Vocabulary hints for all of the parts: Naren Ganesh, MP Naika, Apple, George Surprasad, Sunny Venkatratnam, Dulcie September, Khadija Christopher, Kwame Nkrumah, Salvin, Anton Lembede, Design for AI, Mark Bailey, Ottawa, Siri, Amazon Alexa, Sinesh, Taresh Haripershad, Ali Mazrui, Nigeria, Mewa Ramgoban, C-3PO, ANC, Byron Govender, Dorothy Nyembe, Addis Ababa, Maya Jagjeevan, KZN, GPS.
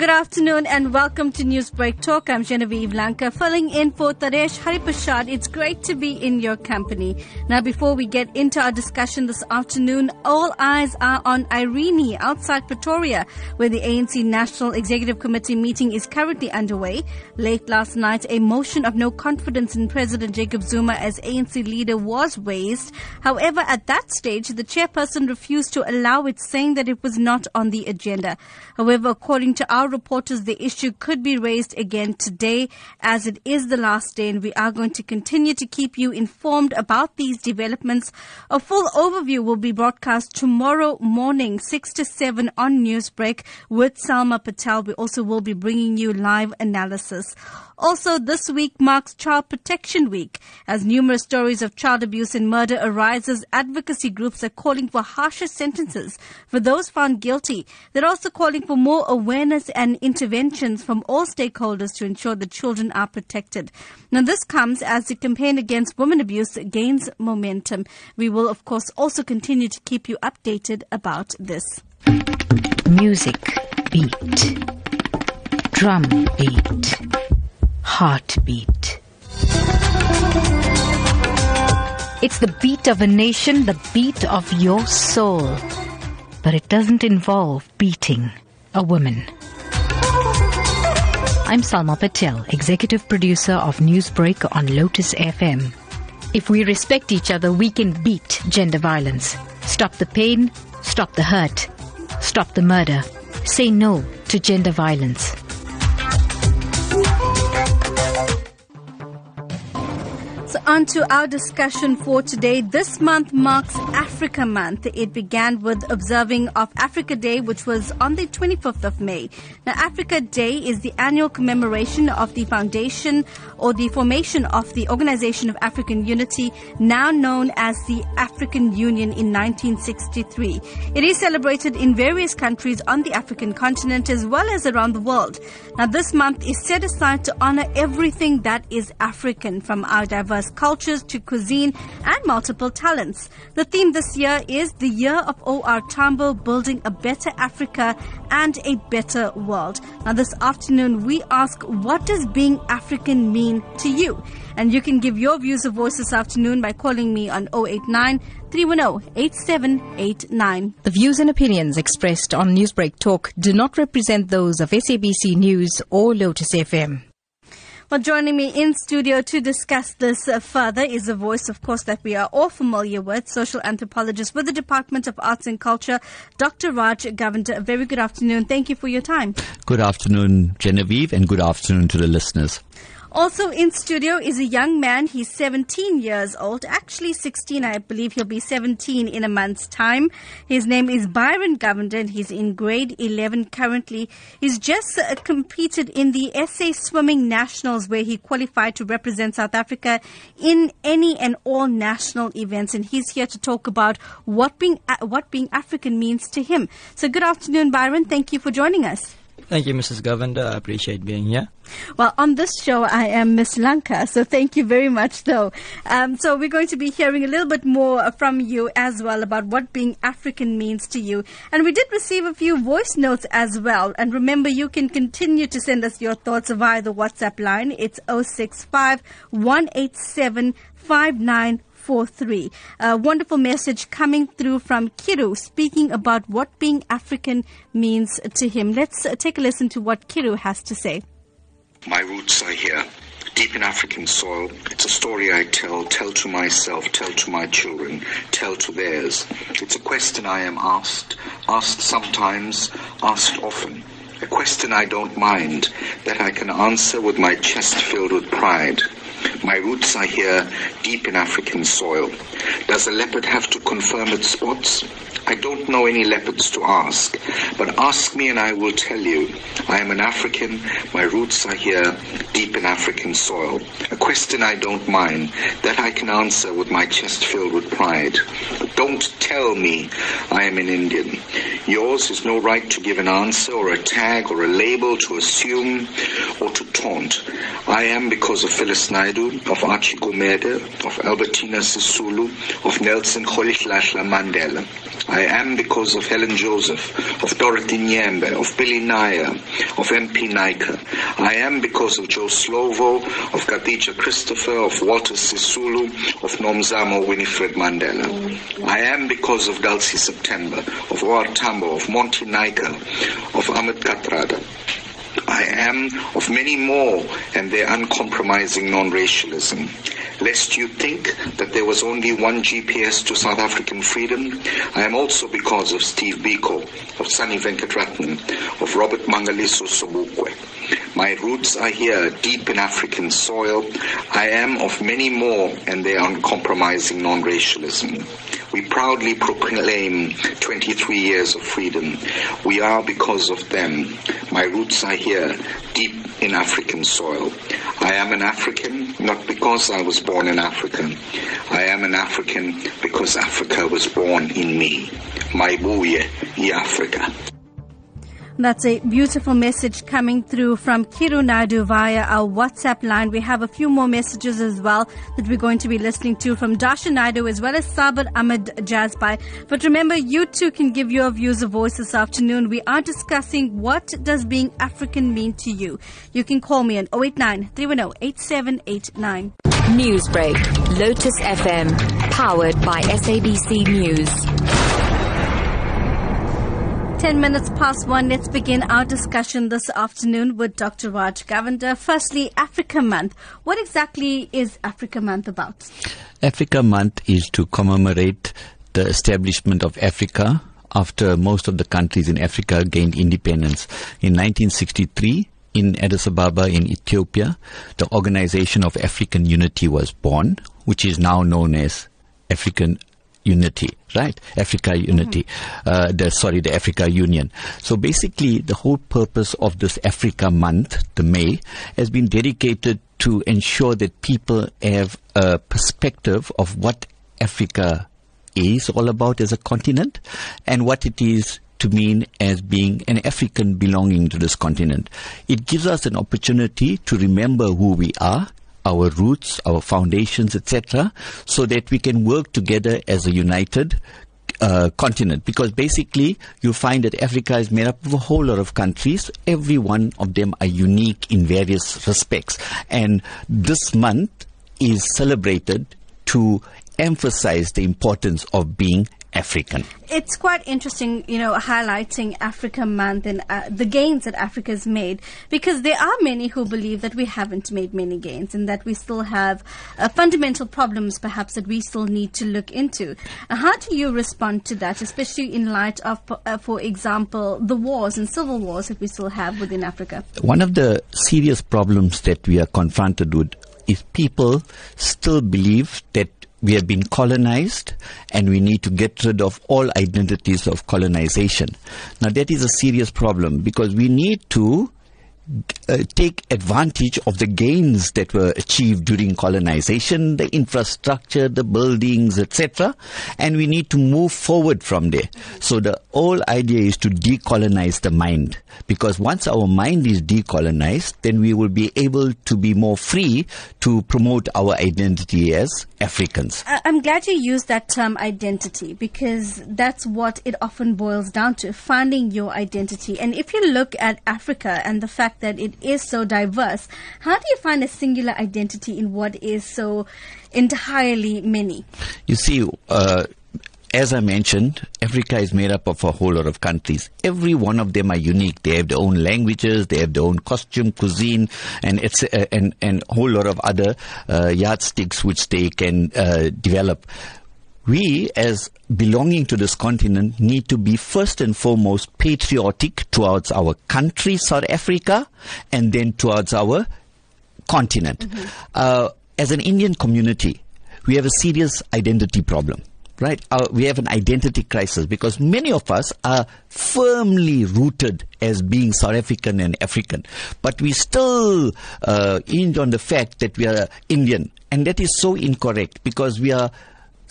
good afternoon and welcome to Newsbreak Talk. I'm Genevieve Lanka, filling in for Taresh Haripershad. It's great to be in your company. Now, before we get into our discussion this afternoon, all eyes are on Irene outside Pretoria, where the ANC National Executive Committee meeting is currently underway. Late last night, a motion of no confidence in President Jacob Zuma as ANC leader was raised. However, at that stage, the chairperson refused to allow it, saying that it was not on the agenda. However, according to our reporters, the issue could be raised again today, as it is the last day, and we are going to continue to keep you informed about these developments. A full overview will be broadcast tomorrow morning, 6 to 7 on Newsbreak with Salma Patel. We also will be bringing you live analysis. Also, this week marks Child Protection Week. As numerous stories of child abuse and murder arises, advocacy groups are calling for harsher sentences for those found guilty. They're also calling for more awareness and interventions from all stakeholders to ensure that children are protected. Now, this comes as the campaign against women abuse gains momentum. We will, of course, also continue to keep you updated about this. Music beat, drum beat, heartbeat. It's the beat of a nation, the beat of your soul. But it doesn't involve beating a woman. I'm Salma Patel, executive producer of Newsbreak on Lotus FM. If we respect each other, we can beat gender violence. Stop the pain, stop the hurt, stop the murder. Say no to gender violence. So on to our discussion for today. This month marks Africa Month. It began with observing of Africa Day, which was on the 25th of May. Now, Africa Day is the annual commemoration of the foundation or the formation of the Organization of African Unity, now known as the African Union, in 1963. It is celebrated in various countries on the African continent as well as around the world. Now, this month is set aside to honor everything that is African, from our diverse cultures to cuisine and multiple talents. The theme this year is the year of O.R. Tambo, building a better Africa and a better world. Now, this afternoon we ask, what does being African mean to you? And you can give your views of voice this afternoon by calling me on 089-310-8789. The views and opinions expressed on Newsbreak Talk do not represent those of SABC News or Lotus FM. Well, joining me in studio to discuss this further is a voice, of course, that we are all familiar with, social anthropologist with the Department of Arts and Culture, Dr. Raj Govender. A very good afternoon. Thank you for your time. Good afternoon, Genevieve, and good afternoon to the listeners. Also in studio is a young man. He's 17 years old, actually 16. I believe he'll be 17 in a month's time. His name is Byron Govender, and he's in grade 11 currently. He's just competed in the SA Swimming Nationals, where he qualified to represent South Africa in any and all national events. And he's here to talk about what being African means to him. So good afternoon, Byron. Thank you for joining us. Thank you, Mrs. Govender. I appreciate being here. Well, on this show, I am Miss Lanka, so thank you very much, though. So we're going to be hearing a little bit more from you as well about what being African means to you. And we did receive a few voice notes as well. And remember, you can continue to send us your thoughts via the WhatsApp line. It's 065-187-5943. A wonderful message coming through from Kiru, speaking about what being African means to him. Let's take a listen to what Kiru has to say. My roots are here, deep in African soil. It's a story I tell to myself, tell to my children, tell to theirs. It's a question I am asked sometimes, asked often. A question I don't mind, that I can answer with my chest filled with pride. My roots are here, deep in African soil. Does a leopard have to confirm its spots? I don't know any leopards to ask, but ask me and I will tell you. I am an African. My roots are here, deep in African soil. A question I don't mind, that I can answer with my chest filled with pride. Don't Don't tell me I am an Indian. Yours is no right to give an answer or a tag or a label, to assume or to taunt. I am because of Phyllis Naidoo, of Archie Gumede, of Albertina Sisulu, of Nelson Rolihlahla Mandela. I am because of Helen Joseph, of Dorothy Nyembe, of Billy Nair, of MP Naika. I am because of Joe Slovo, of Khadija Christopher, of Walter Sisulu, of Nomzamo Winifred Mandela. I am because of Dulcie September, of O.R. Tambo, of Monty Naika, of Amit Katrada. I am of many more and their uncompromising non-racialism. Lest you think that there was only one GPS to South African freedom, I am also because of Steve Biko, of Sunny Venkatratnam, of Robert Mangaliso Sobukwe. My roots are here, deep in African soil. I am of many more and their uncompromising non-racialism. We proudly proclaim 23 years of freedom. We are because of them. My roots are here, deep in African soil. I am an African, not because I was born in Africa. I am an African because Africa was born in me. My buye i Africa. That's a beautiful message coming through from Kiru Naidoo via our WhatsApp line. We have a few more messages as well that we're going to be listening to from Darshan Naidoo as well as Saber Ahmed Jazbhai. But remember, you too can give your views a voice this afternoon. We are discussing, what does being African mean to you? You can call me on 089-310-8789. Newsbreak, Lotus FM, powered by SABC News. 10 minutes past one, let's begin our discussion this afternoon with Dr. Raj Govender. Firstly, Africa Month. What exactly is Africa Month about? Africa Month is to commemorate the establishment of Africa after most of the countries in Africa gained independence. In 1963, in Addis Ababa in Ethiopia, the Organization of African Unity was born, which is now known as African Unity, right? Africa Unity, the Africa Union. So basically, the whole purpose of this Africa Month, the May, has been dedicated to ensure that people have a perspective of what Africa is all about as a continent and what it is to mean as being an African belonging to this continent. It gives us an opportunity to remember who we are, our roots, our foundations, etc., so that we can work together as a united continent. Because basically, you find that Africa is made up of a whole lot of countries. Every one of them are unique in various respects. And this month is celebrated to emphasize the importance of being African. It's quite interesting, you know, highlighting Africa Month and the gains that Africa has made, because there are many who believe that we haven't made many gains and that we still have fundamental problems perhaps that we still need to look into. How do you respond to that, especially in light of, for example, the wars and civil wars that we still have within Africa? One of the serious problems that we are confronted with is people still believe that we have been colonized and we need to get rid of all identities of colonization. Now, that is a serious problem, because we need to take advantage of the gains that were achieved during colonization, the infrastructure, the buildings, etc., and we need to move forward from there. So the whole idea is to decolonize the mind, because once our mind is decolonized, then we will be able to be more free to promote our identity as Africans. I'm glad you used that term identity, because that's what it often boils down to, finding your identity. And if you look at Africa and the fact that it is so diverse, how do you find a singular identity in what is so entirely many? You see, as I mentioned, Africa is made up of a whole lot of countries. Every one of them are unique. They have their own languages, they have their own costume, cuisine, and a whole lot of other yardsticks which they can develop. We, as belonging to this continent, need to be first and foremost patriotic towards our country, South Africa, and then towards our continent. As an Indian community, we have a serious identity problem, right? We have an identity crisis, because many of us are firmly rooted as being South African and African, but we still hinge on the fact that we are Indian, and that is so incorrect, because we are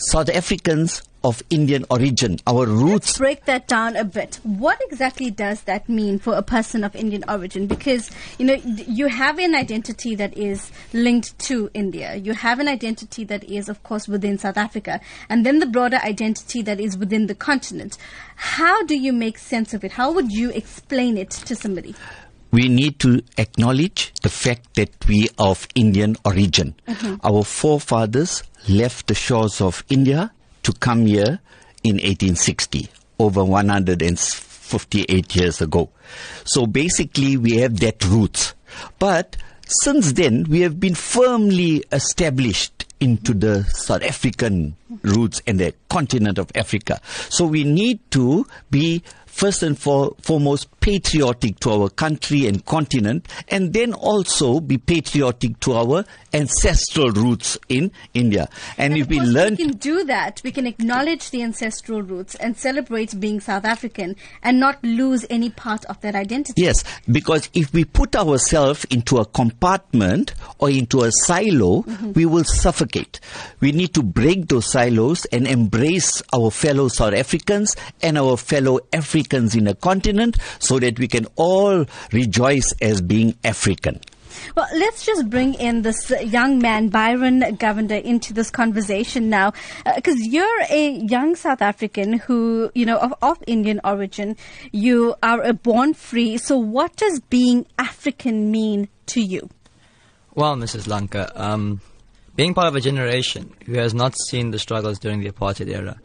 South Africans of Indian origin, our roots. Let's break that down a bit. What exactly does that mean for a person of Indian origin? Because, you know, you have an identity that is linked to India. You have an identity that is, of course, within South Africa, and then the broader identity that is within the continent. How do you make sense of it? How would you explain it to somebody? We need to acknowledge the fact that we are of Indian origin. Mm-hmm. Our forefathers left the shores of India to come here in 1860, over 158 years ago. So basically we have that roots. But since then we have been firmly established into the South African roots and the continent of Africa. So we need to be first and foremost patriotic to our country and continent, and then also be patriotic to our ancestral roots in India. And if we learn, we can do that. We can acknowledge the ancestral roots and celebrate being South African and not lose any part of that identity. Yes, because if we put ourselves into a compartment or into a silo, mm-hmm. we will suffocate. We need to break those silos and embrace our fellow South Africans and our fellow Africans in a continent, so that we can all rejoice as being African. Well, let's just bring in this young man, Byron Govender, into this conversation now, because you're a young South African who, you know, of Indian origin. You are born free. So what does being African mean to you? Well, Mrs. Lanka, being part of a generation who has not seen the struggles during the apartheid era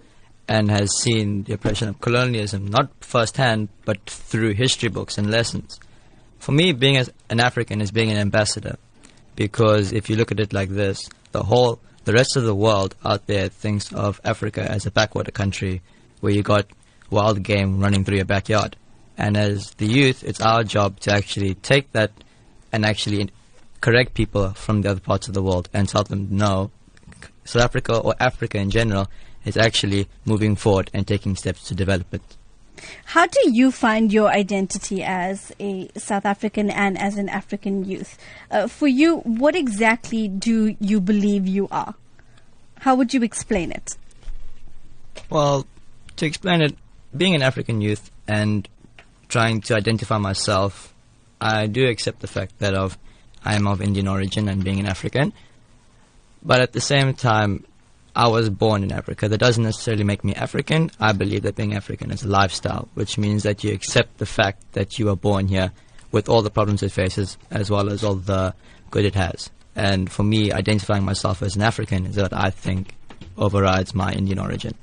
and has seen the oppression of colonialism, not firsthand, but through history books and lessons. For me, being an African is being an ambassador, because if you look at it like this, the rest of the world out there thinks of Africa as a backwater country where you got wild game running through your backyard. And as the youth, it's our job to actually take that and actually correct people from the other parts of the world and tell them, no, South Africa or Africa in general is actually moving forward and taking steps to develop it. How do you find your identity as a South African and as an African youth? For you, what exactly do you believe you are? How would you explain it? Well, to explain it, being an African youth and trying to identify myself, I do accept the fact that I am of Indian origin and being an African. But at the same time, I was born in Africa. That doesn't necessarily make me African. I believe that being African is a lifestyle, which means that you accept the fact that you are born here with all the problems it faces as well as all the good it has. And for me, identifying myself as an African is what I think overrides my Indian origin.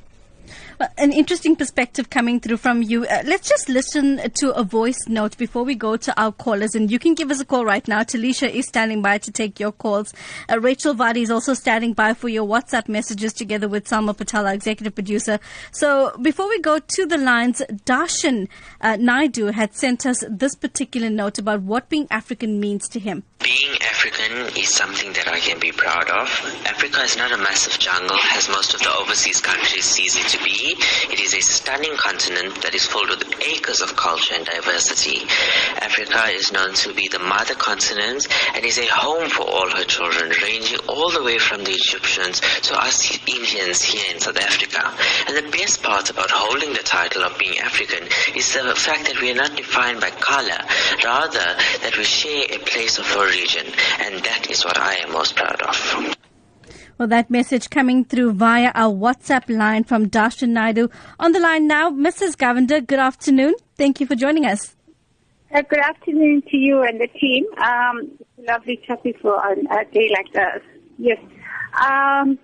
Well, an interesting perspective coming through from you. Let's just listen to a voice note before we go to our callers. And you can give us a call right now. Talisha is standing by to take your calls. Rachel Vardy is also standing by for your WhatsApp messages, together with Salma Patel, our executive producer. So before we go to the lines, Darshan Naidoo had sent us this particular note about what being African means to him. Being African is something that I can be proud of. Africa is not a massive jungle, as most of the overseas countries sees it to be. It is a stunning continent that is filled with acres of culture and diversity. Africa is known to be the mother continent and is a home for all her children, ranging all the way from the Egyptians to us Indians here in South Africa. And the best part about holding the title of being African is the fact that we are not defined by color, rather that we share a place of origin, and that is what I am most proud of. Well, that message coming through via our WhatsApp line from Darshan Naidoo. On the line now, Mrs. Govender, good afternoon. Thank you for joining us. Good afternoon to you and the team. Lovely chatting for a day like this. Yes.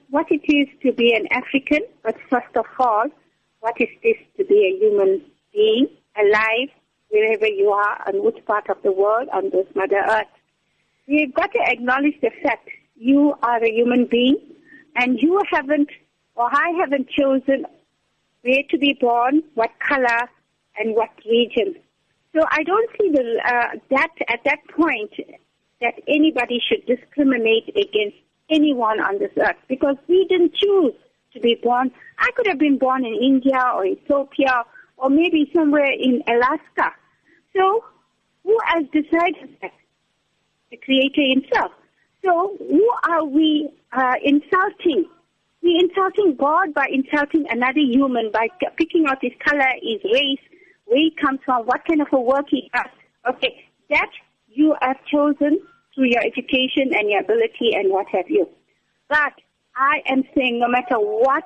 What it is to be an African, but first of all, what is this to be a human being, alive, wherever you are, on which part of the world, on this Mother Earth? We've got to acknowledge the fact you are a human being, and you haven't, or I haven't chosen where to be born, what color, and what region. So I don't see that at that point that anybody should discriminate against anyone on this earth, because we didn't choose to be born. I could have been born in India or Ethiopia or maybe somewhere in Alaska. So who has decided that? The Creator himself. So who are we insulting We're insulting God by insulting another human, by picking out his color, his race, where he comes from, what kind of a work he does. Okay, that you have chosen through your education and your ability and what have you. But I am saying no matter what,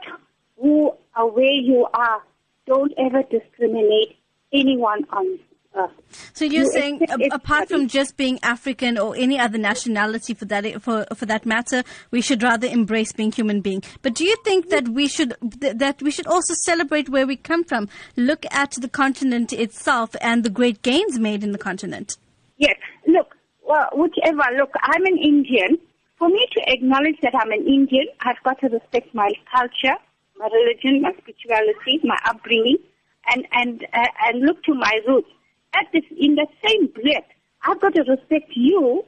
who or where you are, don't ever discriminate anyone on earth. So you're saying, apart from just being African or any other nationality for that matter, we should rather embrace being human being. But do you think that we should also celebrate where we come from? Look at the continent itself and the great gains made in the continent. Yes. Look, I'm an Indian. For me to acknowledge that I'm an Indian, I've got to respect my culture, my religion, my spirituality, my upbringing, and look to my roots. In the same breath, I've got to respect you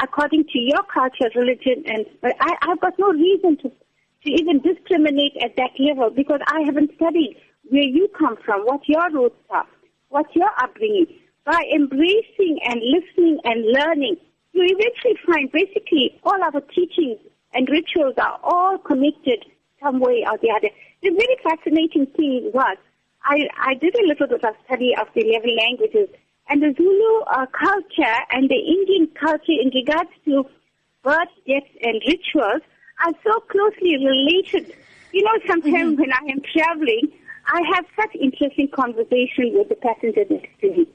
according to your culture, religion, and I've got no reason to even discriminate at that level because I haven't studied where you come from, what your roots are, what your upbringing. By embracing and listening and learning, you eventually find basically all our teachings and rituals are all connected some way or the other. The very fascinating thing was I did a little bit of study of the 11 languages, and the Zulu culture and the Indian culture in regards to birth, death, and rituals are so closely related. You know, sometimes when I am traveling, I have such interesting conversations with the passenger next to me.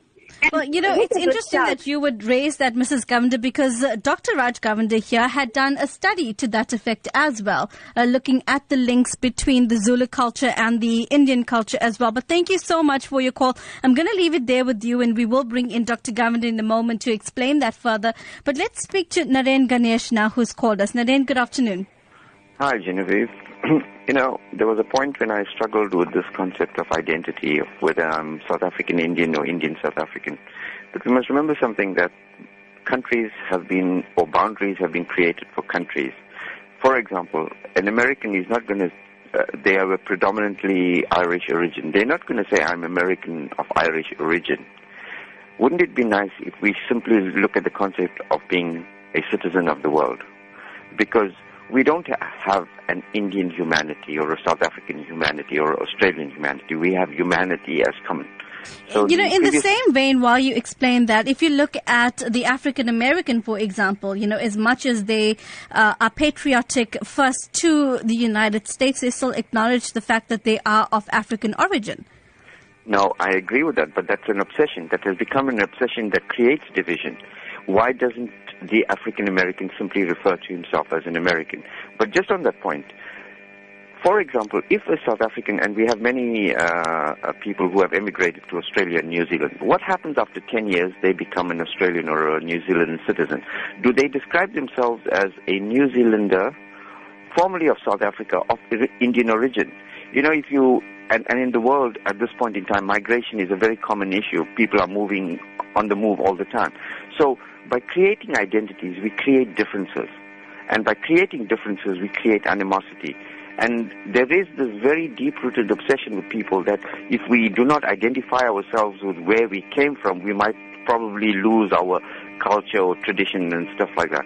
Well, you know, it's interesting that you would raise that, Mrs. Govender, because Dr. Raj Govender here had done a study to that effect as well, looking at the links between the Zulu culture and the Indian culture as well. But thank you so much for your call. I'm going to leave it there with you, and we will bring in Dr. Govender in a moment to explain that further. But let's speak to Naren Ganesh now, who's called us. Naren, good afternoon. Hi, Genevieve. You know, there was a point when I struggled with this concept of identity, of whether I'm South African Indian or Indian South African. But we must remember something, that countries have been, or boundaries have been created for countries. For example, an American is not going to, they are a predominantly Irish origin. They're not going to say, I'm American of Irish origin. Wouldn't it be nice if we simply look at the concept of being a citizen of the world? Because we don't have an Indian humanity or a South African humanity or Australian humanity. We have humanity as common. So you know, in the same vein, while you explain that, if you look at the African American, for example, you know, as much as they are patriotic first to the United States, they still acknowledge the fact that they are of African origin. No, I agree with that, but that's an obsession. That has become an obsession that creates division. Why doesn't the African American simply refer to himself as an American? But just on that point, for example, if a South African, and we have many people who have emigrated to Australia and New Zealand, what happens after 10 years they become an Australian or a New Zealand citizen? Do they describe themselves as a New Zealander, formerly of South Africa, of Indian origin? You know, if you, and in the world at this point in time, migration is a very common issue. People are moving on the move all the time. So by creating identities, we create differences. And by creating differences, we create animosity. And there is this very deep-rooted obsession with people that if we do not identify ourselves with where we came from, we might probably lose our culture or tradition and stuff like that.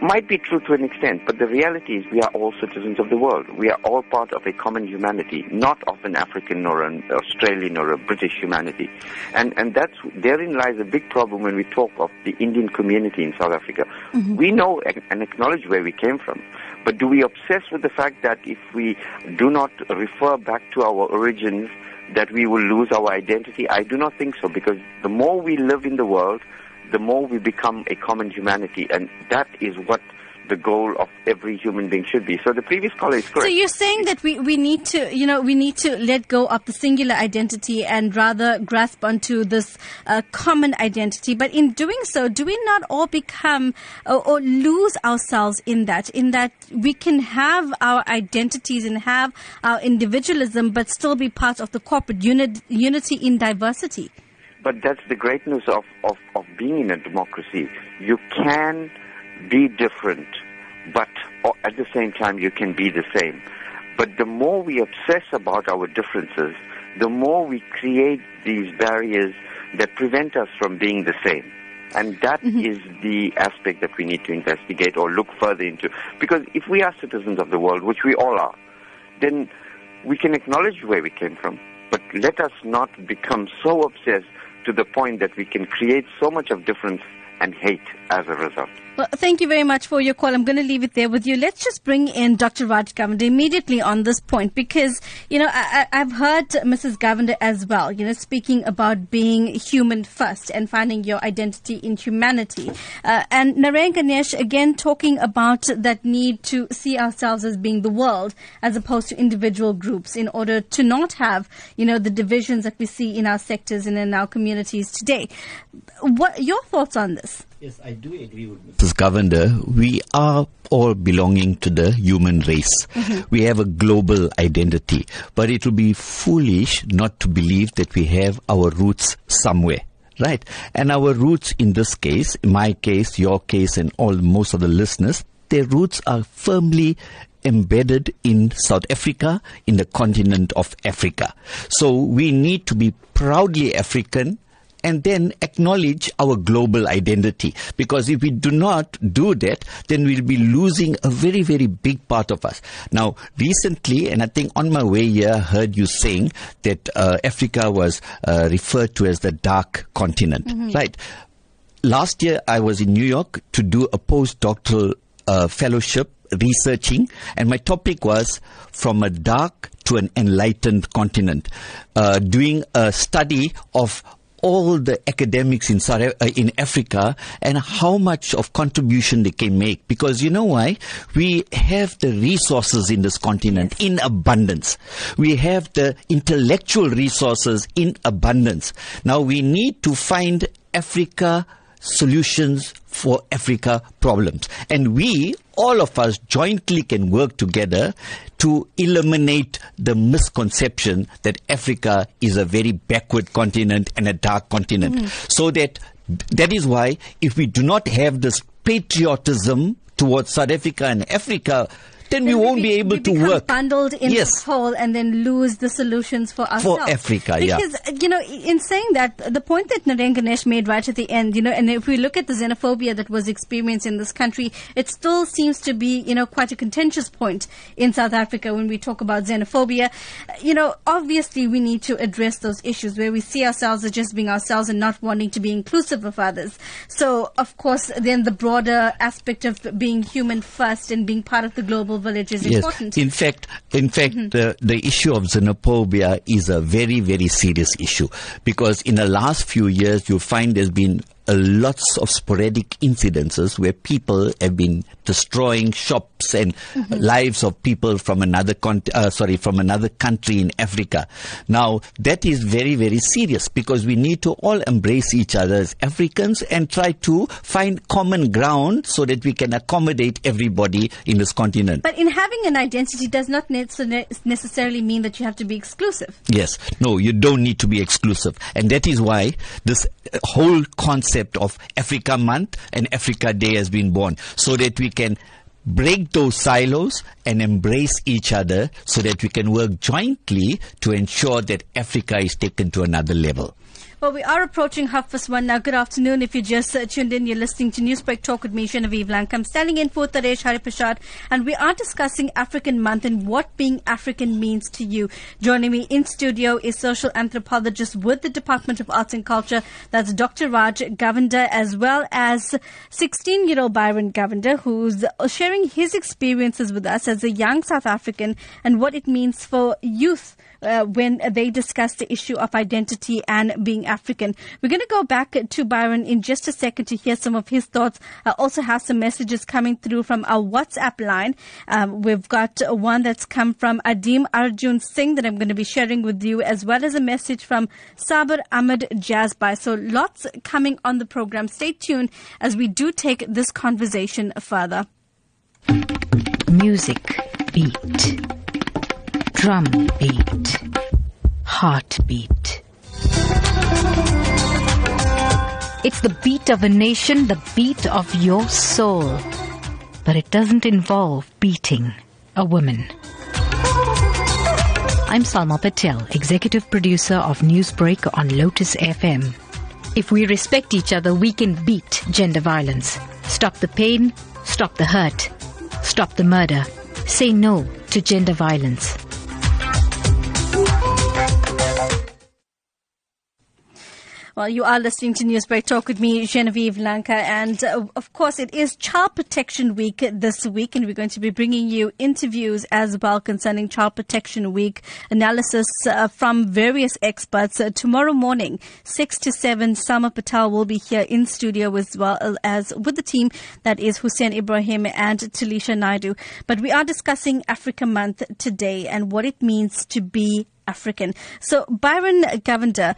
Might be true to an extent, but the reality is we are all citizens of the world. We are all part of a common humanity, not of an African or an Australian or a British humanity. And that's, therein lies a big problem when we talk of the Indian community in South Africa. Mm-hmm. We know and acknowledge where we came from, but do we obsess with the fact that if we do not refer back to our origins, that we will lose our identity? I do not think so, because the more we live in the world, the more we become a common humanity, and that is what the goal of every human being should be. So the previous caller is correct. So you're saying that we need to, you know, we need to let go of the singular identity and rather grasp onto this common identity. But in doing so, do we not all become or lose ourselves in that we can have our identities and have our individualism, but still be part of the corporate unity in diversity? But that's the greatness of being in a democracy. You can be different, but at the same time you can be the same. But the more we obsess about our differences, the more we create these barriers that prevent us from being the same. And that is the aspect that we need to investigate or look further into. Because if we are citizens of the world, which we all are, then we can acknowledge where we came from. But let us not become so obsessed to the point that we can create so much of difference and hate as a result. Well, thank you very much for your call. I'm going to leave it there with you. Let's just bring in Dr. Raj Govender immediately on this point because, you know, I've heard Mrs. Govender as well, you know, speaking about being human first and finding your identity in humanity. And Naren Ganesh, again, talking about that need to see ourselves as being the world as opposed to individual groups in order to not have, you know, the divisions that we see in our sectors and in our communities today. What are your thoughts on this? Yes, I do agree with Mrs. Govender. We are all belonging to the human race. We have a global identity. But it will be foolish not to believe that we have our roots somewhere. Right? And our roots in this case, my case, your case, and all most of the listeners, their roots are firmly embedded in South Africa, in the continent of Africa. So we need to be proudly African, and then acknowledge our global identity. Because if we do not do that, then we'll be losing a very, very big part of us. Now, recently, and I think on my way here, I heard you saying that Africa was referred to as the dark continent, right? Last year, I was in New York to do a postdoctoral fellowship researching, and my topic was from a dark to an enlightened continent, doing a study of all the academics in Africa and how much of contribution they can make. Because you know why? We have the resources in this continent in abundance. We have the intellectual resources in abundance. Now we need to find Africa solutions for Africa problems. And we, all of us, jointly can work together to eliminate the misconception that Africa is a very backward continent and a dark continent. So that is why if we do not have this patriotism towards South Africa and Africa, then we won't be able to work. Bundled in this whole and then lose the solutions for ourselves. For Africa, because, you know, in saying that, the point that Naren Ganesh made right at the end, you know, and if we look at the xenophobia that was experienced in this country, it still seems to be, you know, quite a contentious point in South Africa when we talk about xenophobia. You know, obviously we need to address those issues where we see ourselves as just being ourselves and not wanting to be inclusive of others. So, of course, then the broader aspect of being human first and being part of the global village is important. In fact, the issue of xenophobia is a very, very serious issue because in the last few years, you find there's been lots of sporadic incidences where people have been destroying shops and lives of people from another country in Africa. Now, that is very, very serious because we need to all embrace each other as Africans and try to find common ground so that we can accommodate everybody in this continent. But in having an identity does not necessarily mean that you have to be exclusive. Yes. No, you don't need to be exclusive. And that is why this whole concept of Africa Month and Africa Day has been born so that we can break those silos and embrace each other so that we can work jointly to ensure that Africa is taken to another level. Well, we are approaching 1:30 now. Good afternoon. If you just tuned in, you're listening to Newsbreak Talk with me, Genevieve Lanka. I'm standing in for Taresh Haripershad, and we are discussing African Month and what being African means to you. Joining me in studio is social anthropologist with the Department of Arts and Culture. That's Dr. Raj Govender, as well as 16-year-old Byron Govender, who's sharing his experiences with us as a young South African and what it means for youth when they discuss the issue of identity and being African. We're going to go back to Byron in just a second to hear some of his thoughts. I also have some messages coming through from our WhatsApp line. We've got one that's come from Adim Arjun Singh that I'm going to be sharing with you, as well as a message from Saber Ahmed Jazbhai. So lots coming on the program. Stay tuned as we do take this conversation further. Music beat. Drum beat, heartbeat. It's the beat of a nation, the beat of your soul. But it doesn't involve beating a woman. I'm Salma Patel, executive producer of Newsbreak on Lotus FM. If we respect each other, we can beat gender violence. Stop the pain, stop the hurt, stop the murder. Say no to gender violence. Well, you are listening to Newsbreak Talk with me, Genevieve Lanka. And, of course, it is Child Protection Week this week, and we're going to be bringing you interviews as well concerning Child Protection Week analysis from various experts. Tomorrow morning, 6 to 7, Salma Patel will be here in studio as well as with the team that is Hussein Ibrahim and Taresh Naidoo. But we are discussing Africa Month today and what it means to be African. So, Byron Govender,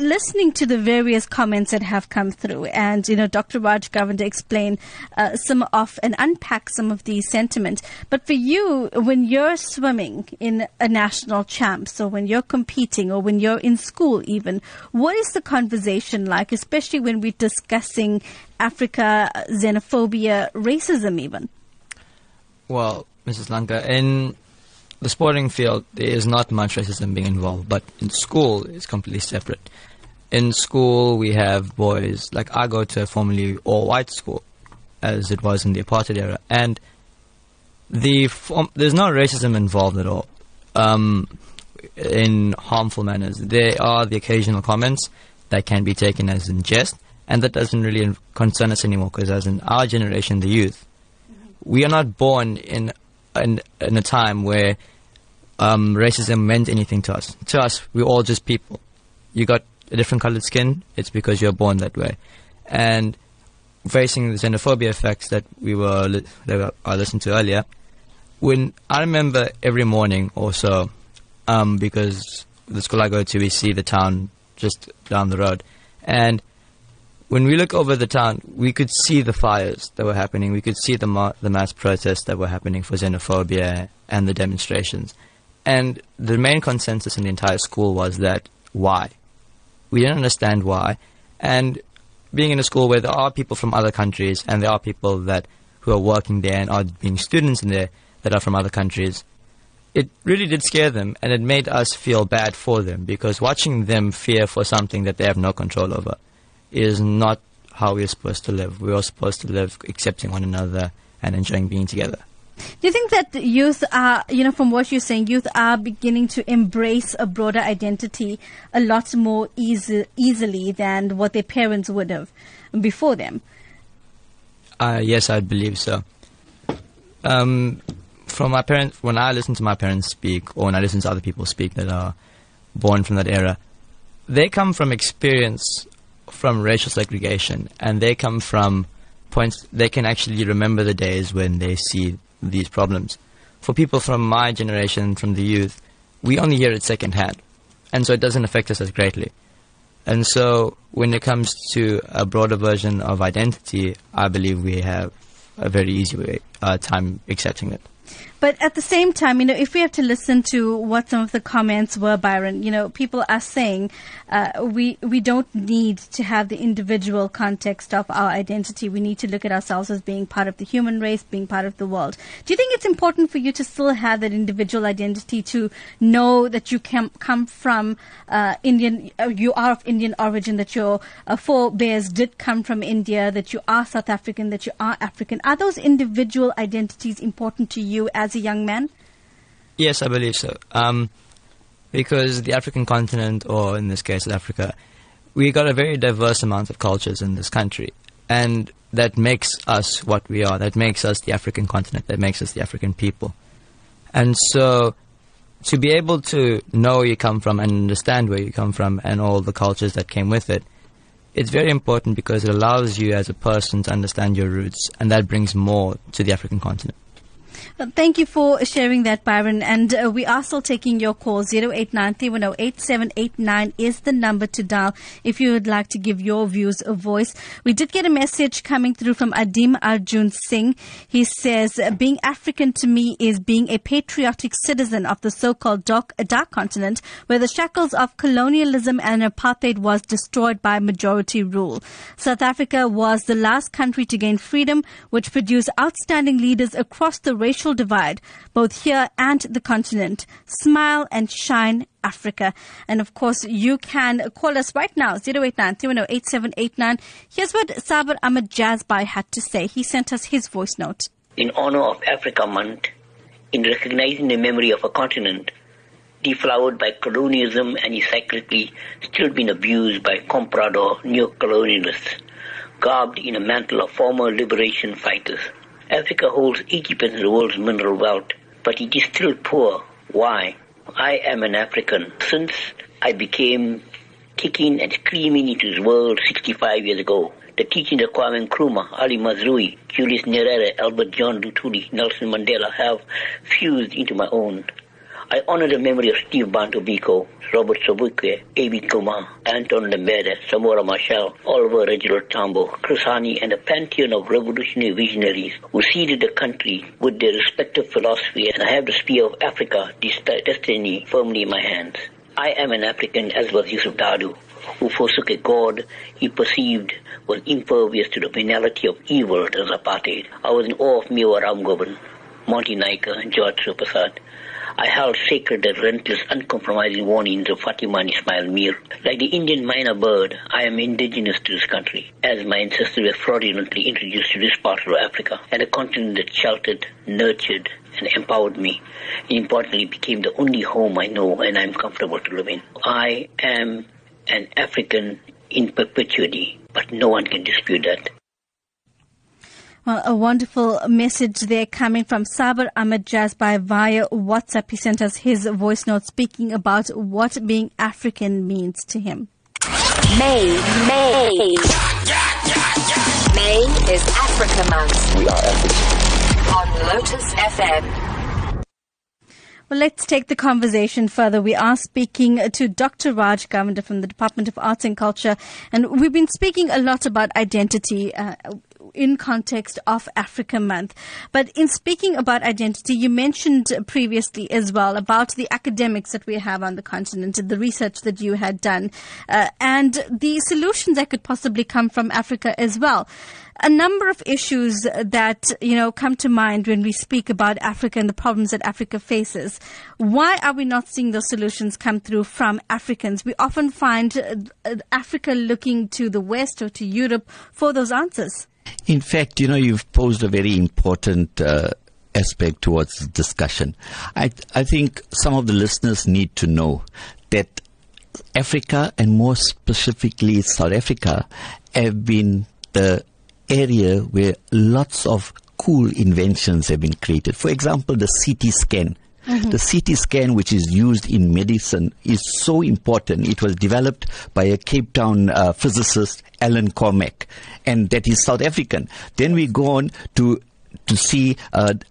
listening to the various comments that have come through, and, Dr. Raj Govender explained some of and unpack some of these sentiments. But for you, when you're swimming in a national champs, or when you're competing, or when you're in school even, what is the conversation like, especially when we're discussing Africa, xenophobia, racism even? Well, Mrs. Lanka, in the sporting field, there is not much racism being involved, but in school, it's completely separate. In school, we have boys, like I go to a formerly all-white school, as it was in the apartheid era, and there's no racism involved at all in harmful manners. There are the occasional comments that can be taken as in jest, and that doesn't really concern us anymore, because as in our generation, the youth, we are not born in a time where racism meant anything to us. To us, we're all just people. You got a different colored skin, it's because you're born that way. And facing the xenophobia effects that I listened to earlier, when I remember every morning or so, because the school I go to, we see the town just down the road, and when we look over the town, we could see the fires that were happening. We could see the mass protests that were happening for xenophobia and the demonstrations. And the main consensus in the entire school was that why? We didn't understand why. And being in a school where there are people from other countries and there are people who are working there and are being students in there that are from other countries, it really did scare them, and it made us feel bad for them, because watching them fear for something that they have no control over is not how we're supposed to live. We are supposed to live accepting one another and enjoying being together. Do you think that youth are, from what you're saying, youth are beginning to embrace a broader identity a lot more easily than what their parents would have before them? Yes, I believe so. From my parents, when I listen to my parents speak, or when I listen to other people speak that are born from that era, they come from experience from racial segregation, and they come from points they can actually remember the days when they see these problems. For people from my generation, from the youth, we only hear it secondhand, and so it doesn't affect us as greatly. And so when it comes to a broader version of identity, I believe we have a very easy time accepting it. But at the same time, if we have to listen to what some of the comments were, Byron, people are saying we don't need to have the individual context of our identity. We need to look at ourselves as being part of the human race, being part of the world. Do you think it's important for you to still have that individual identity, to know that you come from you are of Indian origin, that your forebears did come from India, that you are South African, that you are African? Are those individual identities important to you as a young man? Yes, I believe so. Because the African continent, or in this case Africa, we got a very diverse amount of cultures in this country, and that makes us what we are. That makes us the African continent. That makes us the African people. And so to be able to know where you come from and understand where you come from and all the cultures that came with it, it's very important, because it allows you as a person to understand your roots, and that brings more to the African continent. Well, thank you for sharing that, Byron. And we are still taking your call. 089-310-8789 is the number to dial if you would like to give your views a voice. We did get a message coming through from Adim Arjun Singh. He says, being African to me is being a patriotic citizen of the so-called dark continent, where the shackles of colonialism and apartheid was destroyed by majority rule. South Africa was the last country to gain freedom, which produced outstanding leaders across the racial racial divide, both here and the continent. Smile and shine, Africa. And of course, you can call us right now, 089-310-8789. Here's what Saber Ahmed Jazbhai had to say. He sent us his voice note. In honor of Africa Month, in recognizing the memory of a continent deflowered by colonialism and encyclically still being abused by comprador neocolonialists, garbed in a mantle of former liberation fighters. Africa holds 80% of the world's mineral wealth, but it is still poor. Why? I am an African. Since I became kicking and screaming into this world 65 years ago, the teachings of Kwame Nkrumah, Ali Mazrui, Julius Nyerere, Albert John Lutuli, Nelson Mandela have fused into my own. I honor the memory of Steve Biko, Robert Sobukwe, A.B. Kuma, Anton Lembede, Samora Machel, Oliver Reginald Tambo, Chris Hani, and a pantheon of revolutionary visionaries who seeded the country with their respective philosophy, and I have the spear of Africa, this destiny, firmly in my hands. I am an African, as was Yusuf Dadu, who forsook a god he perceived was impervious to the venality of evil as apartheid. I was in awe of Mewa Ramgoban, Monty Naika, and George Surprasad. I held sacred and relentless, uncompromising warnings of Fatima and Ismail Mir. Like the Indian minor bird, I am indigenous to this country, as my ancestors were fraudulently introduced to this part of Africa, and a continent that sheltered, nurtured, and empowered me, and importantly became the only home I know and I am comfortable to live in. I am an African in perpetuity, but no one can dispute that. Well, a wonderful message there coming from Saber Ahmed Jazbhai via WhatsApp. He sent us his voice note speaking about what being African means to him. May is Africa Month. We are African. On Lotus FM. Well, let's take the conversation further. We are speaking to Dr. Raj Govender from the Department of Arts and Culture, and we've been speaking a lot about identity in context of Africa Month. But in speaking about identity, you mentioned previously as well about the academics that we have on the continent, the research that you had done, and the solutions that could possibly come from Africa as well. A number of issues that, you know, come to mind when we speak about Africa and the problems that Africa faces. Why are we not seeing those solutions come through from Africans? We often find Africa looking to the West or to Europe for those answers. In fact, you know, you've posed a very important aspect towards the discussion. I think some of the listeners need to know that Africa, and more specifically South Africa, have been the area where lots of cool inventions have been created. For example, the CT scan. Mm-hmm. The CT scan, which is used in medicine, is so important. It was developed by a Cape Town physicist, Alan Cormack, and that is South African. Then we go on to see,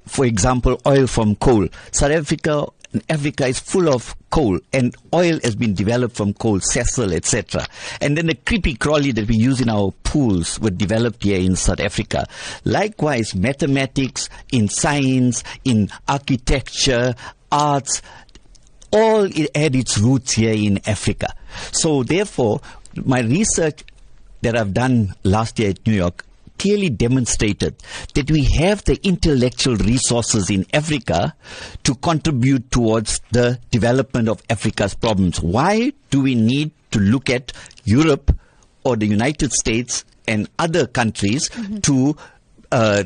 for example, oil from coal. South Africa and Africa is full of coal, and oil has been developed from coal, Cecil, etc. And then the creepy crawly that we use in our pools were developed here in South Africa. Likewise, mathematics, in science, in architecture, arts, all it had its roots here in Africa. So therefore, my research that I've done last year at New York clearly demonstrated that we have the intellectual resources in Africa to contribute towards the development of Africa's problems. Why do we need to look at Europe or the United States and other countries mm-hmm. to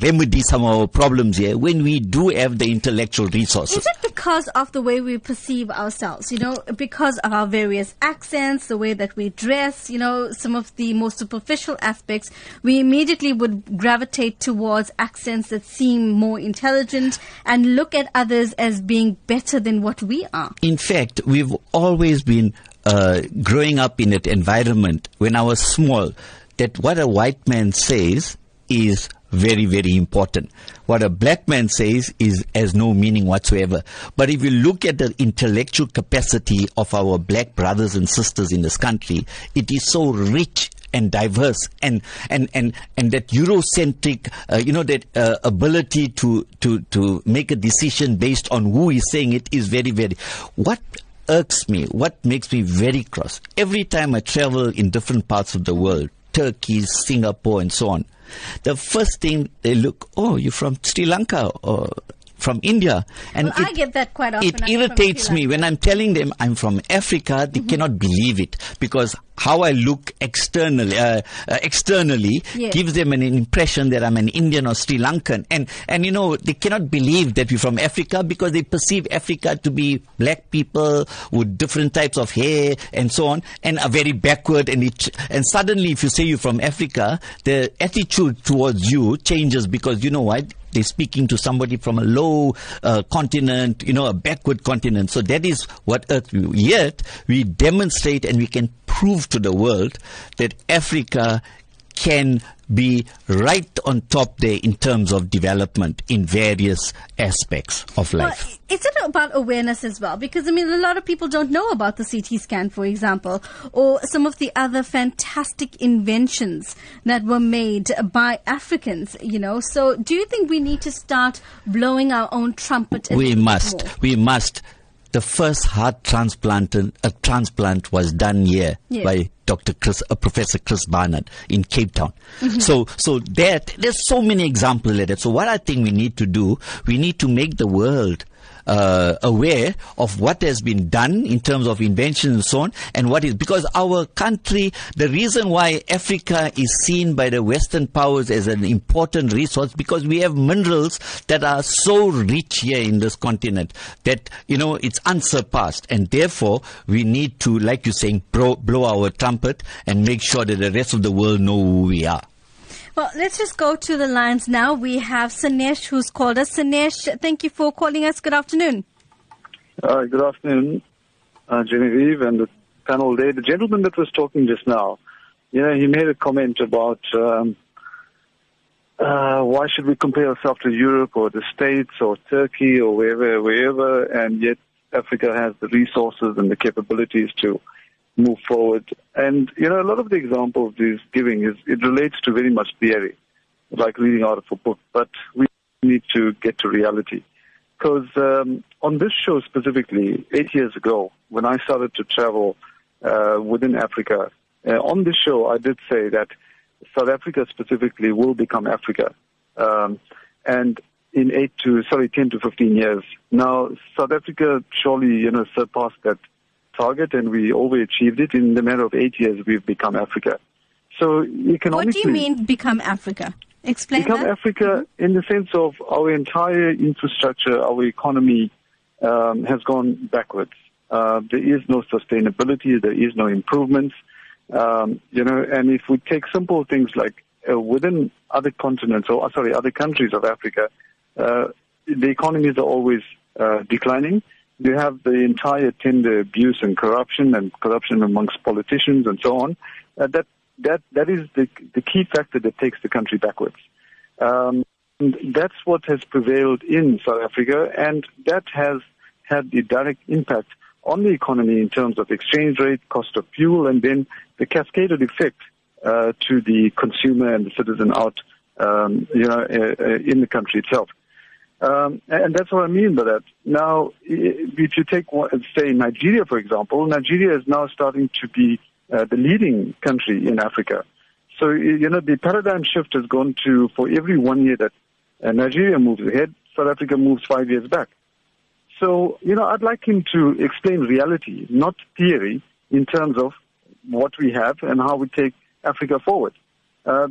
remedy some of our problems here when we do have the intellectual resources? Is it because of the way we perceive ourselves, you know, because of our various accents, the way that we dress, you know, some of the more superficial aspects, we immediately would gravitate towards accents that seem more intelligent and look at others as being better than what we are? In fact, we've always been growing up in that environment when I was small, that what a white man says is very, very important. What a black man says has no meaning whatsoever. But if you look at the intellectual capacity of our black brothers and sisters in this country, it is so rich and diverse, and that Eurocentric, you know, that ability to make a decision based on who is saying it is very, very. What irks me, what makes me very cross, every time I travel in different parts of the world, Turkey, Singapore, and so on, the first thing they look, oh, you're from Sri Lanka or from India. And well, I get that quite often. It irritates me when I'm telling them I'm from Africa. They cannot believe it, because how I look externally gives them an impression that I'm an Indian or Sri Lankan. And you know, they cannot believe that we're from Africa, because they perceive Africa to be black people with different types of hair and so on, and are very backward. And suddenly, if you say you're from Africa, the attitude towards you changes, because you know what? They're speaking to somebody from a low continent, you know, a backward continent. So that is what Earth view. Yet we demonstrate and we can prove to the world that Africa can be right on top there in terms of development in various aspects of life. Well, it's about awareness as well, because, I mean, a lot of people don't know about the CT scan, for example, or some of the other fantastic inventions that were made by Africans, you know. So do you think we need to start blowing our own trumpet? We must. The first heart transplant was done here by Professor Chris Barnard in Cape Town. So that there's so many examples like that. So what I think we need to do, we need to make the world aware of what has been done in terms of inventions and so on, and what is, because our country, the reason why Africa is seen by the Western powers as an important resource, because we have minerals that are so rich here in this continent that, you know, it's unsurpassed, and therefore we need to, like you're saying, blow our trumpet and make sure that the rest of the world know who we are. Well, let's just go to the lines now. We have Sinesh who's called us. Sinesh, thank you for calling us. Good afternoon. Good afternoon, Genevieve and the panel there. The gentleman that was talking just now, you know, he made a comment about why should we compare ourselves to Europe or the States or Turkey or wherever, and yet Africa has the resources and the capabilities to move forward. And, you know, a lot of the examples he's giving, it relates to very much theory, like reading out of a book, but we need to get to reality. Because on this show specifically, 8 years ago, when I started to travel within Africa, on this show I did say that South Africa specifically will become Africa. And in 10 to 15 years. Now, South Africa surely, you know, surpassed that target, and we overachieved it. In the matter of 8 years, we've become Africa. So economically... What do you mean, become Africa? Explain that. Become Africa in the sense of our entire infrastructure, our economy has gone backwards. There is no sustainability, there is no improvements, you know, and if we take simple things like within other continents, other countries of Africa, the economies are always declining. You have the entire tender abuse and corruption amongst politicians and so on. That is the key factor that takes the country backwards. And that's what has prevailed in South Africa, and that has had the direct impact on the economy in terms of exchange rate, cost of fuel, and then the cascaded effect to the consumer and the citizen out in the country itself. And that's what I mean by that. Now, if you take, say, Nigeria, for example, Nigeria is now starting to be the leading country in Africa. So, you know, the paradigm shift has gone to, for every 1 year that Nigeria moves ahead, South Africa moves 5 years back. So, you know, I'd like him to explain reality, not theory, in terms of what we have and how we take Africa forward.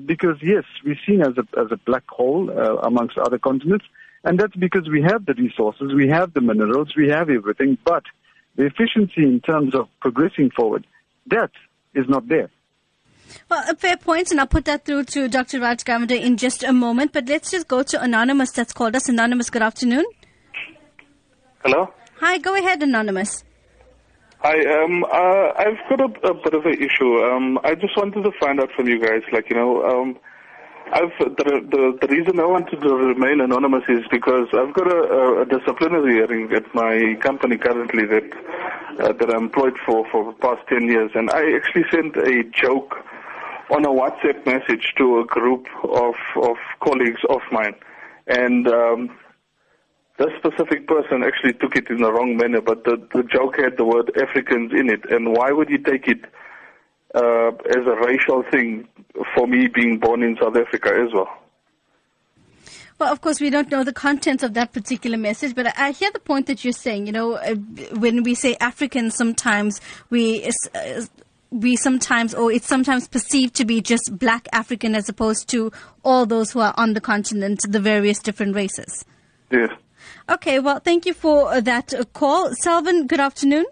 Because, yes, we're seen as a black hole amongst other continents. And that's because we have the resources, we have the minerals, we have everything, but the efficiency in terms of progressing forward, that is not there. Well, a fair point, and I'll put that through to Dr. Raj Govender in just a moment, but let's just go to Anonymous that's called us. Anonymous, good afternoon. Hello? Hi, go ahead, Anonymous. Hi, I've got a bit of an issue. I just wanted to find out from you guys, like, you know... The reason I wanted to remain anonymous is because I've got a disciplinary hearing at my company currently that I'm employed for the past 10 years. And I actually sent a joke on a WhatsApp message to a group of colleagues of mine. And this specific person actually took it in the wrong manner, but the joke had the word Africans in it. And why would you take it as a racial thing for me being born in South Africa as well? Well, of course, we don't know the contents of that particular message, but I hear the point that you're saying. You know, when we say African, sometimes it's sometimes perceived to be just black African as opposed to all those who are on the continent, the various different races. Yes. Okay, well, thank you for that call. Salvin, good afternoon.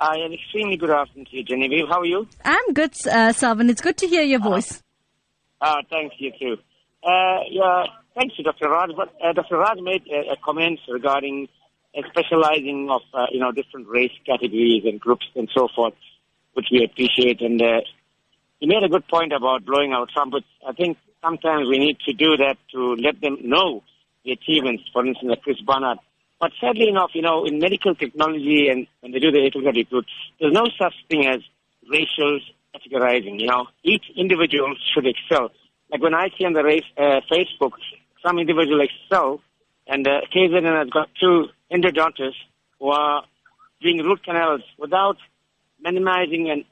An extremely good afternoon to you, Genevieve. How are you? I'm good, Salvin. It's good to hear your voice. Thanks, you too. Thanks to Dr. Raj. But Dr. Raj made a comment regarding specializing of different race categories and groups and so forth, which we appreciate. And he made a good point about blowing our trumpets. I think sometimes we need to do that to let them know the achievements, for instance, like Chris Barnard. But sadly enough, in medical technology and when they do the ethical recruit, there's no such thing as racial categorizing. Each individual should excel. Like when I see on the race Facebook, some individual excel, and KZN has got two endodontists who are doing root canals without minimizing and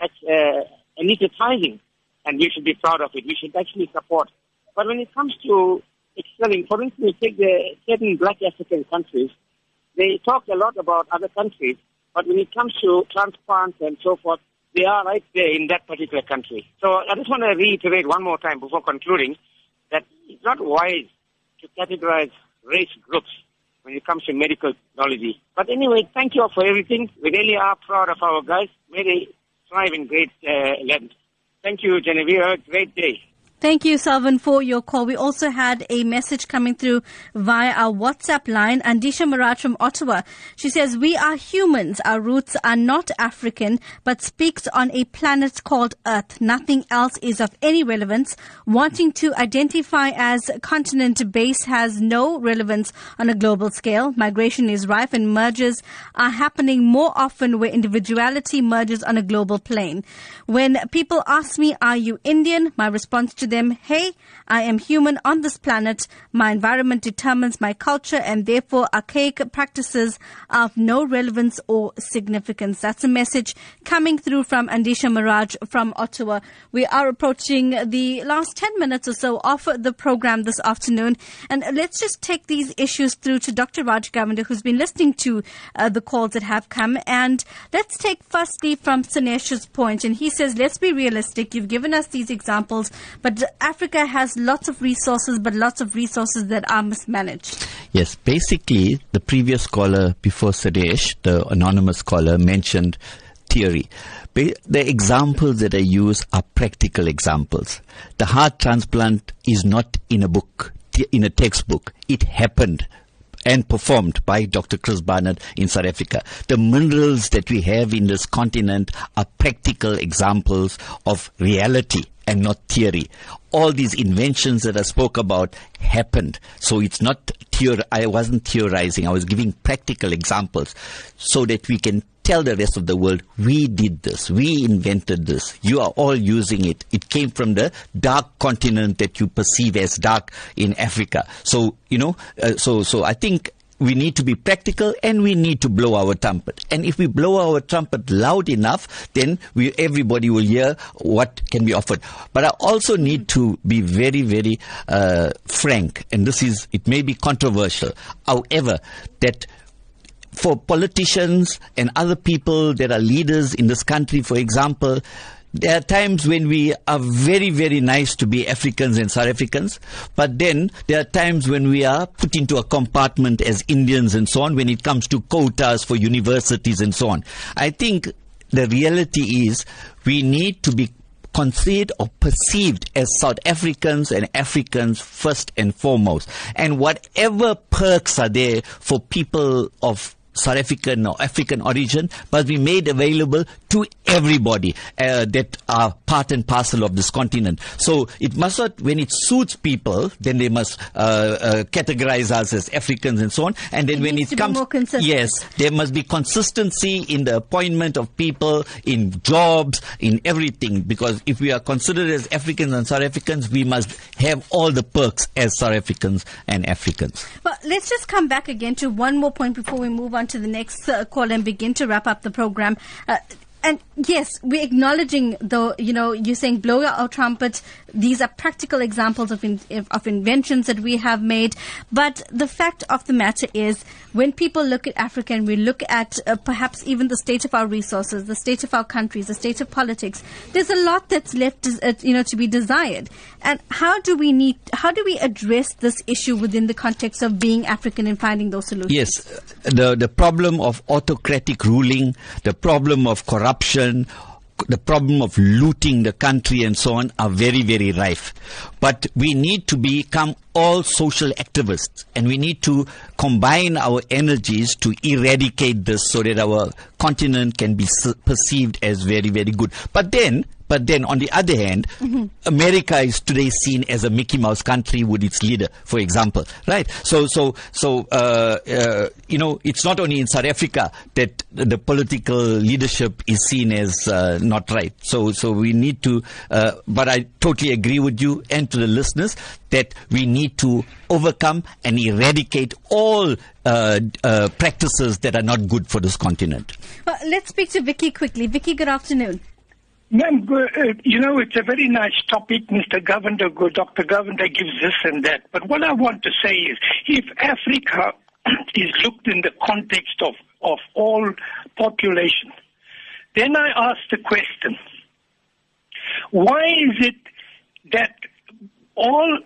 anesthetizing, and we should be proud of it. We should actually support. But when it comes to excelling, for instance, take the certain black African countries, they talk a lot about other countries, but when it comes to transplants and so forth, they are right there in that particular country. So I just want to reiterate one more time before concluding that it's not wise to categorize race groups when it comes to medical technology. But anyway, thank you all for everything. We really are proud of our guys. May they thrive in great land. Thank you, Genevieve. Have a great day. Thank you, Salvin, for your call. We also had a message coming through via our WhatsApp line. Andisha Marat from Ottawa. She says, we are humans. Our roots are not African, but speaks on a planet called Earth. Nothing else is of any relevance. Wanting to identify as continent base has no relevance on a global scale. Migration is rife and mergers are happening more often where individuality merges on a global plane. When people ask me, are you Indian? My response to them, hey, I am human on this planet. My environment determines my culture, and therefore archaic practices are of no relevance or significance. That's a message coming through from Andisha Miraj from Ottawa. We are approaching the last 10 minutes or so of the program this afternoon, and let's just take these issues through to Dr. Raj Govender, who's been listening to the calls that have come. And let's take firstly from Sinesh's point, and he says, let's be realistic. You've given us these examples, but Africa has lots of resources, but lots of resources that are mismanaged. Yes, basically, the previous scholar before Suresh, the anonymous scholar, mentioned theory. The examples that I use are practical examples. The heart transplant is not in a book, in a textbook. It happened and performed by Dr. Chris Barnard in South Africa. The minerals that we have in this continent are practical examples of reality and not theory. All these inventions that I spoke about happened. So it's not I wasn't theorizing. I was giving practical examples so that we can tell the rest of the world, we did this, we invented this, you are all using it. It came from the dark continent that you perceive as dark in Africa. So, I think we need to be practical and we need to blow our trumpet. And if we blow our trumpet loud enough, then everybody will hear what can be offered. But I also need to be very, very frank. And it may be controversial. However, that for politicians and other people that are leaders in this country, for example, there are times when we are very, very nice to be Africans and South Africans, but then there are times when we are put into a compartment as Indians and so on when it comes to quotas for universities and so on. I think the reality is we need to be considered or perceived as South Africans and Africans first and foremost. And whatever perks are there for people of South African or African origin must be made available to everybody that are part and parcel of this continent. So it must not, when it suits people, then they must categorize us as Africans and so on. And then when it comes, yes, there must be consistency in the appointment of people, in jobs, in everything. Because if we are considered as Africans and South Africans, we must have all the perks as South Africans and Africans. But let's just come back again to one more point before we move on to the next call and begin to wrap up the program. And yes, we're acknowledging, though, you know, you're saying blow our trumpet. These are practical examples of inventions that we have made. But the fact of the matter is, when people look at Africa and we look at perhaps even the state of our resources, the state of our countries, the state of politics, there's a lot that's left, to be desired. And how do we address this issue within the context of being African and finding those solutions? Yes, the problem of autocratic ruling, the problem of corruption, the problem of looting the country and so on are very, very rife. But we need to become all social activists, and we need to combine our energies to eradicate this so that our continent can be perceived as very, very good. But then, on the other hand, mm-hmm. America is today seen as a Mickey Mouse country with its leader, for example, right? So, it's not only in South Africa that the political leadership is seen as not right. So we need to. But I totally agree with you and to the listeners that we need to overcome and eradicate all practices that are not good for this continent. Well, let's speak to Vicky quickly. Vicky, good afternoon. Ma'am, it's a very nice topic. Mr. Govender, Dr. Govender gives this and that. But what I want to say is, if Africa is looked in the context of all population, then I ask the question, why is it that all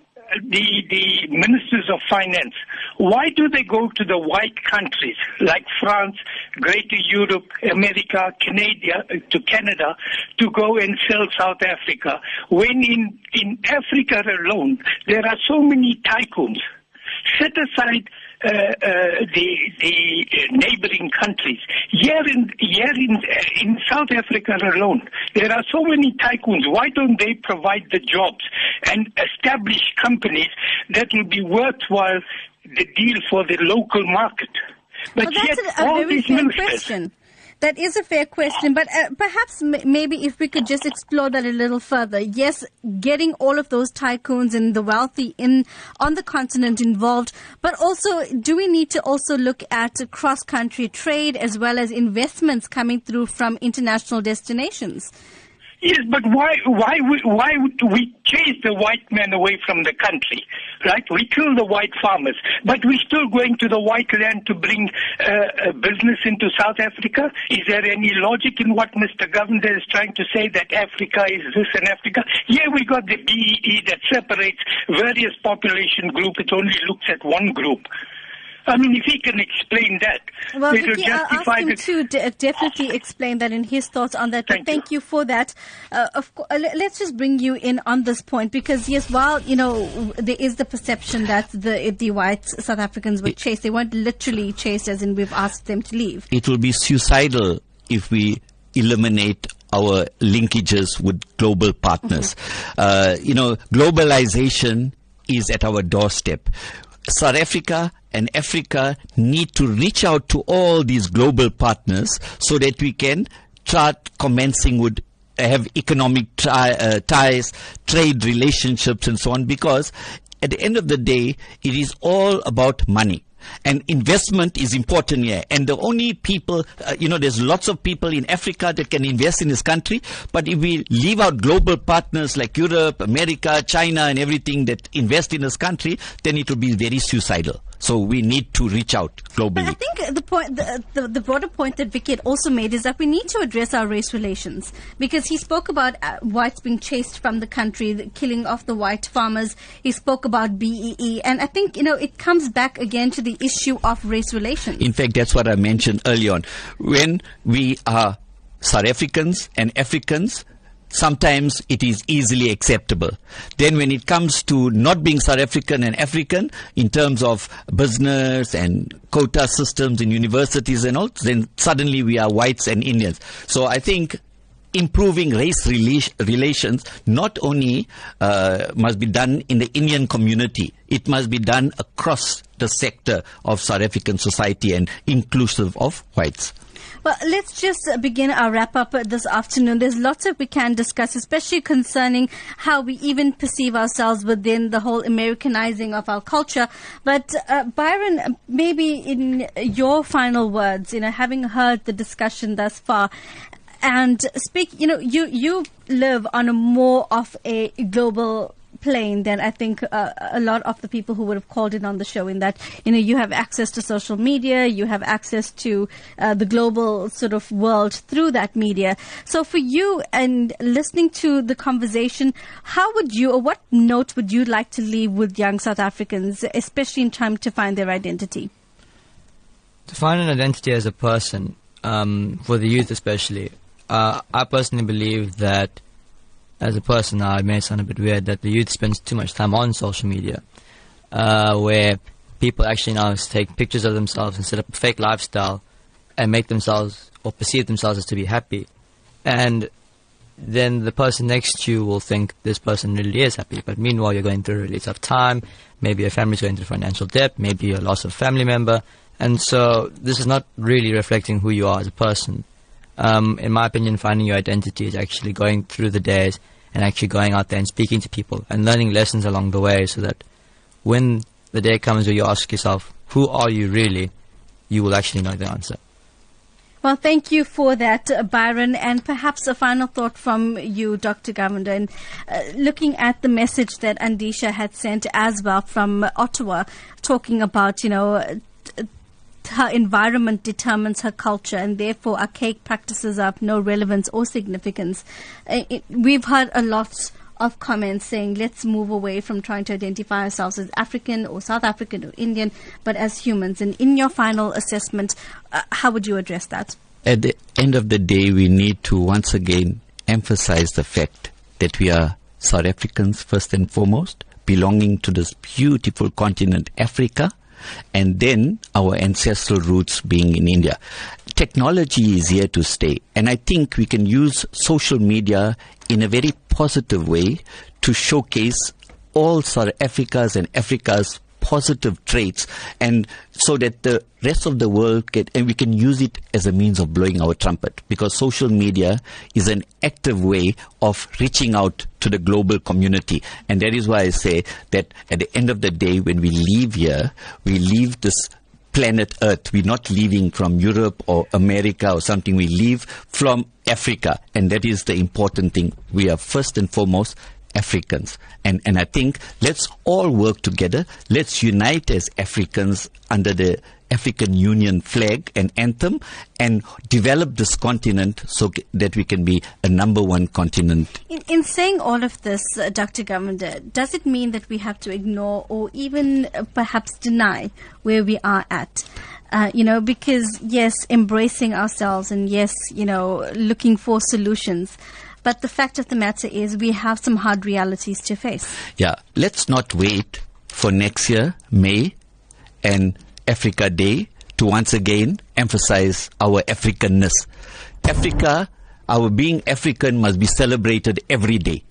the ministers of finance, why do they go to the white countries like France, Greater Europe, America, Canada, to go and sell South Africa, when in Africa alone there are so many tycoons? Set aside the neighboring countries. Here in South Africa alone, there are so many tycoons. Why don't they provide the jobs and establish companies that will be worthwhile the deal for the local market? But That is a fair question, but perhaps maybe if we could just explore that a little further. Yes, getting all of those tycoons and the wealthy on the continent involved, but also do we need to also look at cross-country trade as well as investments coming through from international destinations? Yes, but why would we chase the white man away from the country, right? We kill the white farmers, but we're still going to the white land to bring business into South Africa? Is there any logic in what Mr. Govender is trying to say, that Africa is this and Africa? Yeah, we got the BEE that separates various population groups. It only looks at one group. I mean, if he can explain that, well, it will justify. I'll ask him to definitely explain that in his thoughts on that. Thank you for that. Let's just bring you in on this point, because yes, while there is the perception that the white South Africans were chased, they weren't literally chased, as in we've asked them to leave. It will be suicidal if we eliminate our linkages with global partners. Mm-hmm. Globalization is at our doorstep. South Africa and Africa need to reach out to all these global partners so that we can start commencing with have economic ties, trade relationships and so on, because at the end of the day, it is all about money. And investment is important here. And the only people, there's lots of people in Africa that can invest in this country. But if we leave out global partners like Europe, America, China, and everything that invest in this country, then it will be very suicidal. So we need to reach out globally. But I think the point, the broader point that Vicky had also made is that we need to address our race relations, because he spoke about whites being chased from the country, the killing of the white farmers. He spoke about BEE. And I think, it comes back again to the issue of race relations. In fact, that's what I mentioned early on. When we are South Africans and Africans, sometimes it is easily acceptable. Then when it comes to not being South African and African in terms of business and quota systems in universities and all, then suddenly we are whites and Indians. So I think improving race relations not only must be done in the Indian community, it must be done across the sector of South African society and inclusive of whites. Well, let's just begin our wrap-up this afternoon. There's lots that we can discuss, especially concerning how we even perceive ourselves within the whole Americanizing of our culture. But Byron, maybe in your final words, having heard the discussion thus far, And you live on a more of a global plane than I think a lot of the people who would have called in on the show, in that, you have access to social media, you have access to the global sort of world through that media. So for you, and listening to the conversation, how would you, or what note would you like to leave with young South Africans, especially in trying to find their identity? To find an identity as a person, for the youth especially, I personally believe that as a person, it may sound a bit weird that the youth spends too much time on social media, where people actually now take pictures of themselves and set up a fake lifestyle and make themselves or perceive themselves as to be happy. And then the person next to you will think this person really is happy. But meanwhile, you're going through a really tough time. Maybe your family's going through financial debt, maybe a loss of family member. And so this is not really reflecting who you are as a person. In my opinion, finding your identity is actually going through the days and actually going out there and speaking to people and learning lessons along the way, so that when the day comes where you ask yourself, who are you really, you will actually know the answer. Well, thank you for that, Byron. And perhaps a final thought from you, Dr. Govender, and looking at the message that Andisha had sent as well from Ottawa, talking about, her environment determines her culture, and therefore archaic practices are of no relevance or significance. We've heard a lot of comments saying, let's move away from trying to identify ourselves as African or South African or Indian, but as humans. And in your final assessment, how would you address that? At the end of the day, we need to once again emphasize the fact that we are South Africans first and foremost, belonging to this beautiful continent, Africa, and then our ancestral roots being in India. Technology is here to stay, and I think we can use social media in a very positive way to showcase all South Africa's and Africa's positive traits, and so that the rest of the world we can use it as a means of blowing our trumpet, because social media is an active way of reaching out to the global community. And that is why I say that at the end of the day, when we leave here, we leave this planet Earth. We're not leaving from Europe or America or something. We leave from Africa, and that is the important thing. We are first and foremost Africans, and I think let's all work together. Let's unite as Africans under the African Union flag and anthem, and develop this continent so that we can be a number 1 continent. In saying all of this, Dr. Govender, does it mean that we have to ignore or even perhaps deny where we are at? Because yes, embracing ourselves, and yes, looking for solutions. But the fact of the matter is we have some hard realities to face. Yeah. Let's not wait for next year, May, and Africa Day to once again emphasize our Africanness. Africa, our being African, must be celebrated every day.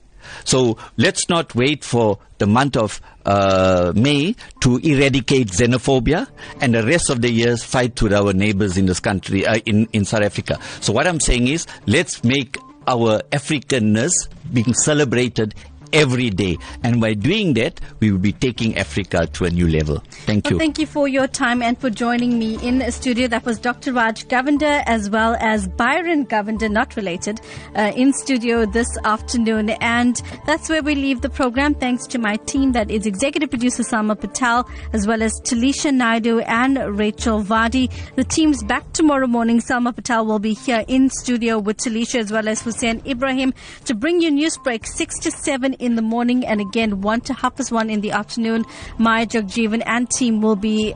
So let's not wait for the month of May to eradicate xenophobia, and the rest of the years fight with our neighbors in this country, in South Africa. So what I'm saying is, let's make our Africanness being celebrated every day. And by doing that, we will be taking Africa to a new level. Thank you. Thank you for your time and for joining me in a studio. That was Dr. Raj Govender as well as Byron Govender, not related, in studio this afternoon. And that's where we leave the program. Thanks to my team, that is executive producer Salma Patel, as well as Talisha Naidoo and Rachel Vardy. The team's back tomorrow morning. Salma Patel will be here in studio with Talisha as well as Hussein Ibrahim to bring you Newsbreak 6 to 7 in the morning, and again 1 to 1:30 in the afternoon. Maya Jagjeevan and team will be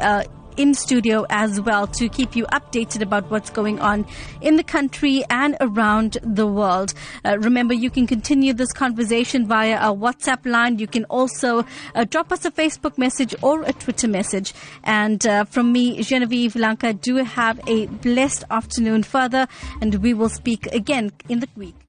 in studio as well to keep you updated about what's going on in the country and around the world. Remember, you can continue this conversation via our WhatsApp line. You can also drop us a Facebook message or a Twitter message. And from me, Genevieve Lanka, do have a blessed afternoon further, and we will speak again in the week.